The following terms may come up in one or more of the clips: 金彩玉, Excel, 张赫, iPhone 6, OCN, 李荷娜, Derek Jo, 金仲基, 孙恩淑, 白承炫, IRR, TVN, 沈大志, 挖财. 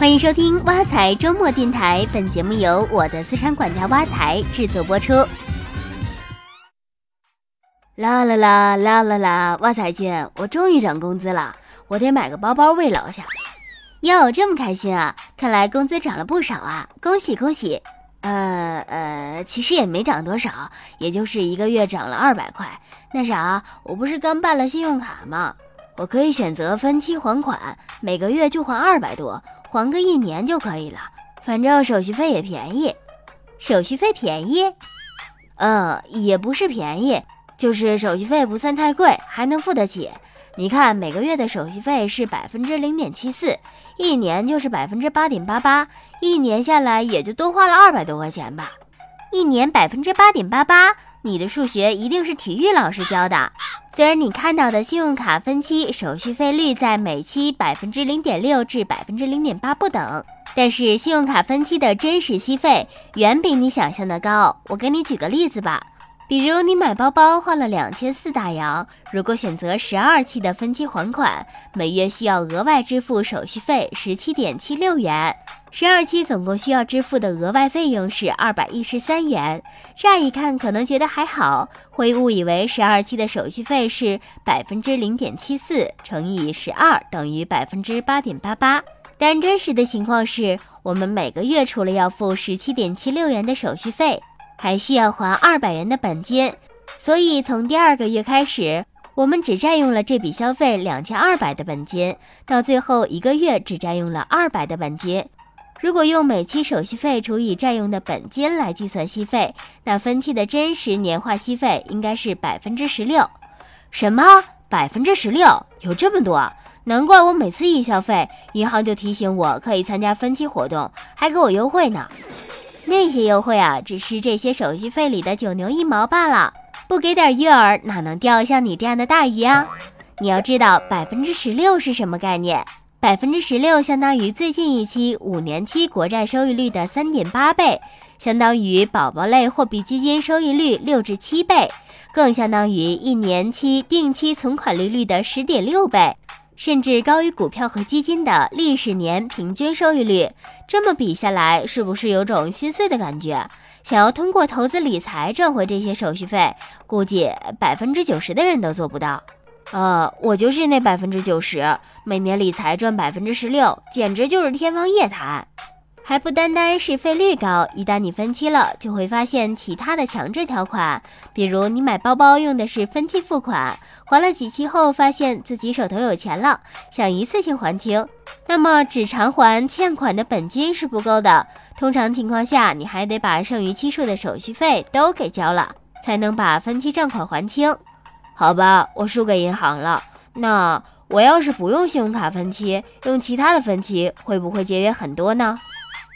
欢迎收听挖财周末电台，本节目由我的私产管家挖财制作播出。啦啦啦啦啦啦，挖财君，我终于涨工资了，我得买个包包慰劳下。哟，这么开心啊，看来工资涨了不少啊，恭喜恭喜。其实也没涨多少，也就是一个月涨了200块。那啥，我不是刚办了信用卡吗？我可以选择分期还款，每个月就还200多，还个1年就可以了。反正手续费也便宜。手续费便宜？也不是便宜，就是手续费不算太贵，还能付得起。你看，每个月的手续费是 0.74%， 一年就是 8.88%， 一年下来也就多花了200多块钱吧。一年 8.88%， 你的数学一定是体育老师教的。虽然你看到的信用卡分期手续费率在每期 0.6% 至 0.8% 不等，但是信用卡分期的真实息费远比你想象的高。我给你举个例子吧。比如你买包包花了2400大洋，如果选择12期的分期还款，每月需要额外支付手续费 17.76 元。12期总共需要支付的额外费用是213元。乍一看可能觉得还好，会误以为12期的手续费是 0.74 乘以12等于 8.88%。但真实的情况是，我们每个月除了要付 17.76 元的手续费，还需要还200元的本金，所以从第2个月开始，我们只占用了这笔消费2200的本金，到最后一个月只占用了200的本金。如果用每期手续费除以占用的本金来计算息费，那分期的真实年化息费应该是 16%。 什么？ 16%？ 有这么多？难怪我每次一消费，银行就提醒我可以参加分期活动，还给我优惠呢。那些优惠啊，只是这些手续费里的9牛1毛罢了，不给点鱼饵，哪能钓像你这样的大鱼啊？你要知道 16% 是什么概念。 16% 相当于最近一期5年期国债收益率的 3.8 倍，相当于宝宝类货币基金收益率6至7倍，更相当于1年期定期存款利率的 10.6 倍，甚至高于股票和基金的历史年平均收益率。这么比下来，是不是有种心碎的感觉？想要通过投资理财赚回这些手续费，估计 90% 的人都做不到。我就是那 90%， 每年理财赚 16%， 简直就是天方夜谭。还不单单是费率高，一旦你分期了，就会发现其他的强制条款，比如你买包包用的是分期付款，还了几期后发现自己手头有钱了，想一次性还清，那么只偿还欠款的本金是不够的，通常情况下你还得把剩余期数的手续费都给交了，才能把分期账款还清。好吧，我输给银行了，那我要是不用信用卡分期，用其他的分期，会不会节约很多呢？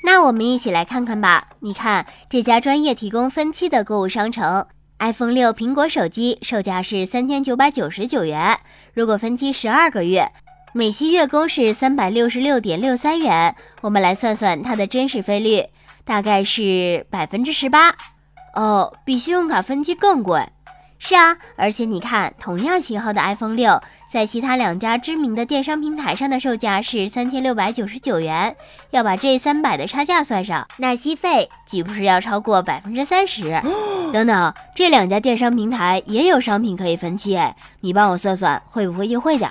那我们一起来看看吧。你看，这家专业提供分期的购物商城 iPhone 6苹果手机售价是 3999元，如果分期12个月，每期月供是 366.63 元，我们来算算它的真实费率，大概是 18%。 比信用卡分期更贵。是啊，而且你看，同样型号的 iPhone 6在其他2家知名的电商平台上的售价是 3699元，要把这300的差价算上，那息费岂不是要超过 30%？ 等等，这2家电商平台也有商品可以分期，你帮我算算会不会优惠点？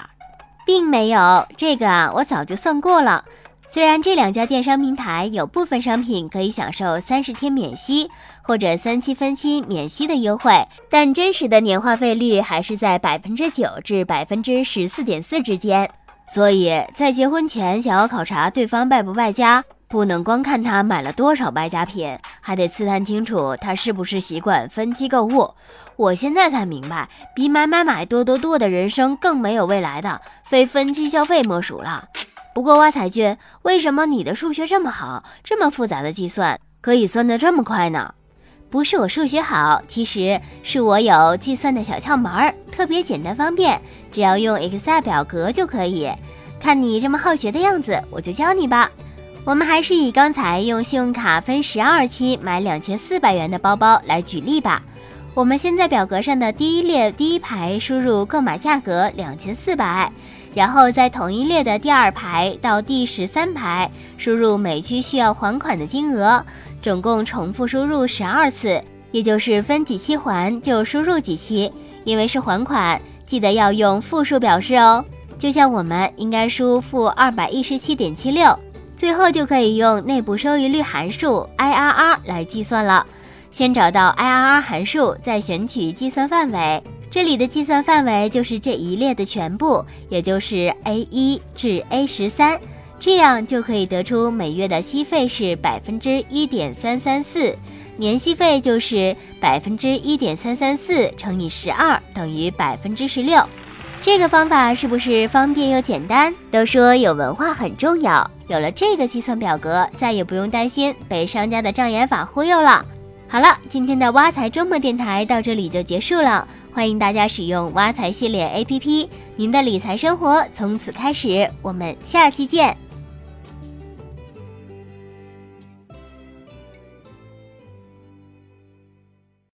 并没有，这个我早就算过了。虽然这2家电商平台有部分商品可以享受30天免息或者3期分期免息的优惠，但真实的年化费率还是在 9% 至 14.4% 之间。所以在结婚前想要考察对方败不败家，不能光看他买了多少败家品，还得刺探清楚他是不是习惯分期购物。我现在才明白，比买多的人生更没有未来的，非分期消费莫属了。不过挖财君，为什么你的数学这么好，这么复杂的计算可以算得这么快呢？不是我数学好，其实是我有计算的小窍门，特别简单方便，只要用 Excel 表格就可以。看你这么好学的样子，我就教你吧。我们还是以刚才用信用卡分12期买2400元的包包来举例吧。我们先在表格上的第1列第1排输入购买价格2400，然后在同一列的第二排到第13排输入每区需要还款的金额，总共重复输入12次，也就是分几期还就输入几期，因为是还款，记得要用负数表示哦。就像我们应该输负217.76，最后就可以用内部收益率函数 IRR 来计算了。先找到 IRR 函数，再选取计算范围。这里的计算范围就是这一列的全部，也就是 A1 至 A13， 这样就可以得出每月的息费是 1.334%， 年息费就是 1.334 乘以12等于 16%。 这个方法是不是方便又简单？都说有文化很重要，有了这个计算表格，再也不用担心被商家的障眼法忽悠了。好了，今天的挖财周末电台到这里就结束了，欢迎大家使用挖财系列 APP， 您的理财生活从此开始，我们下期见。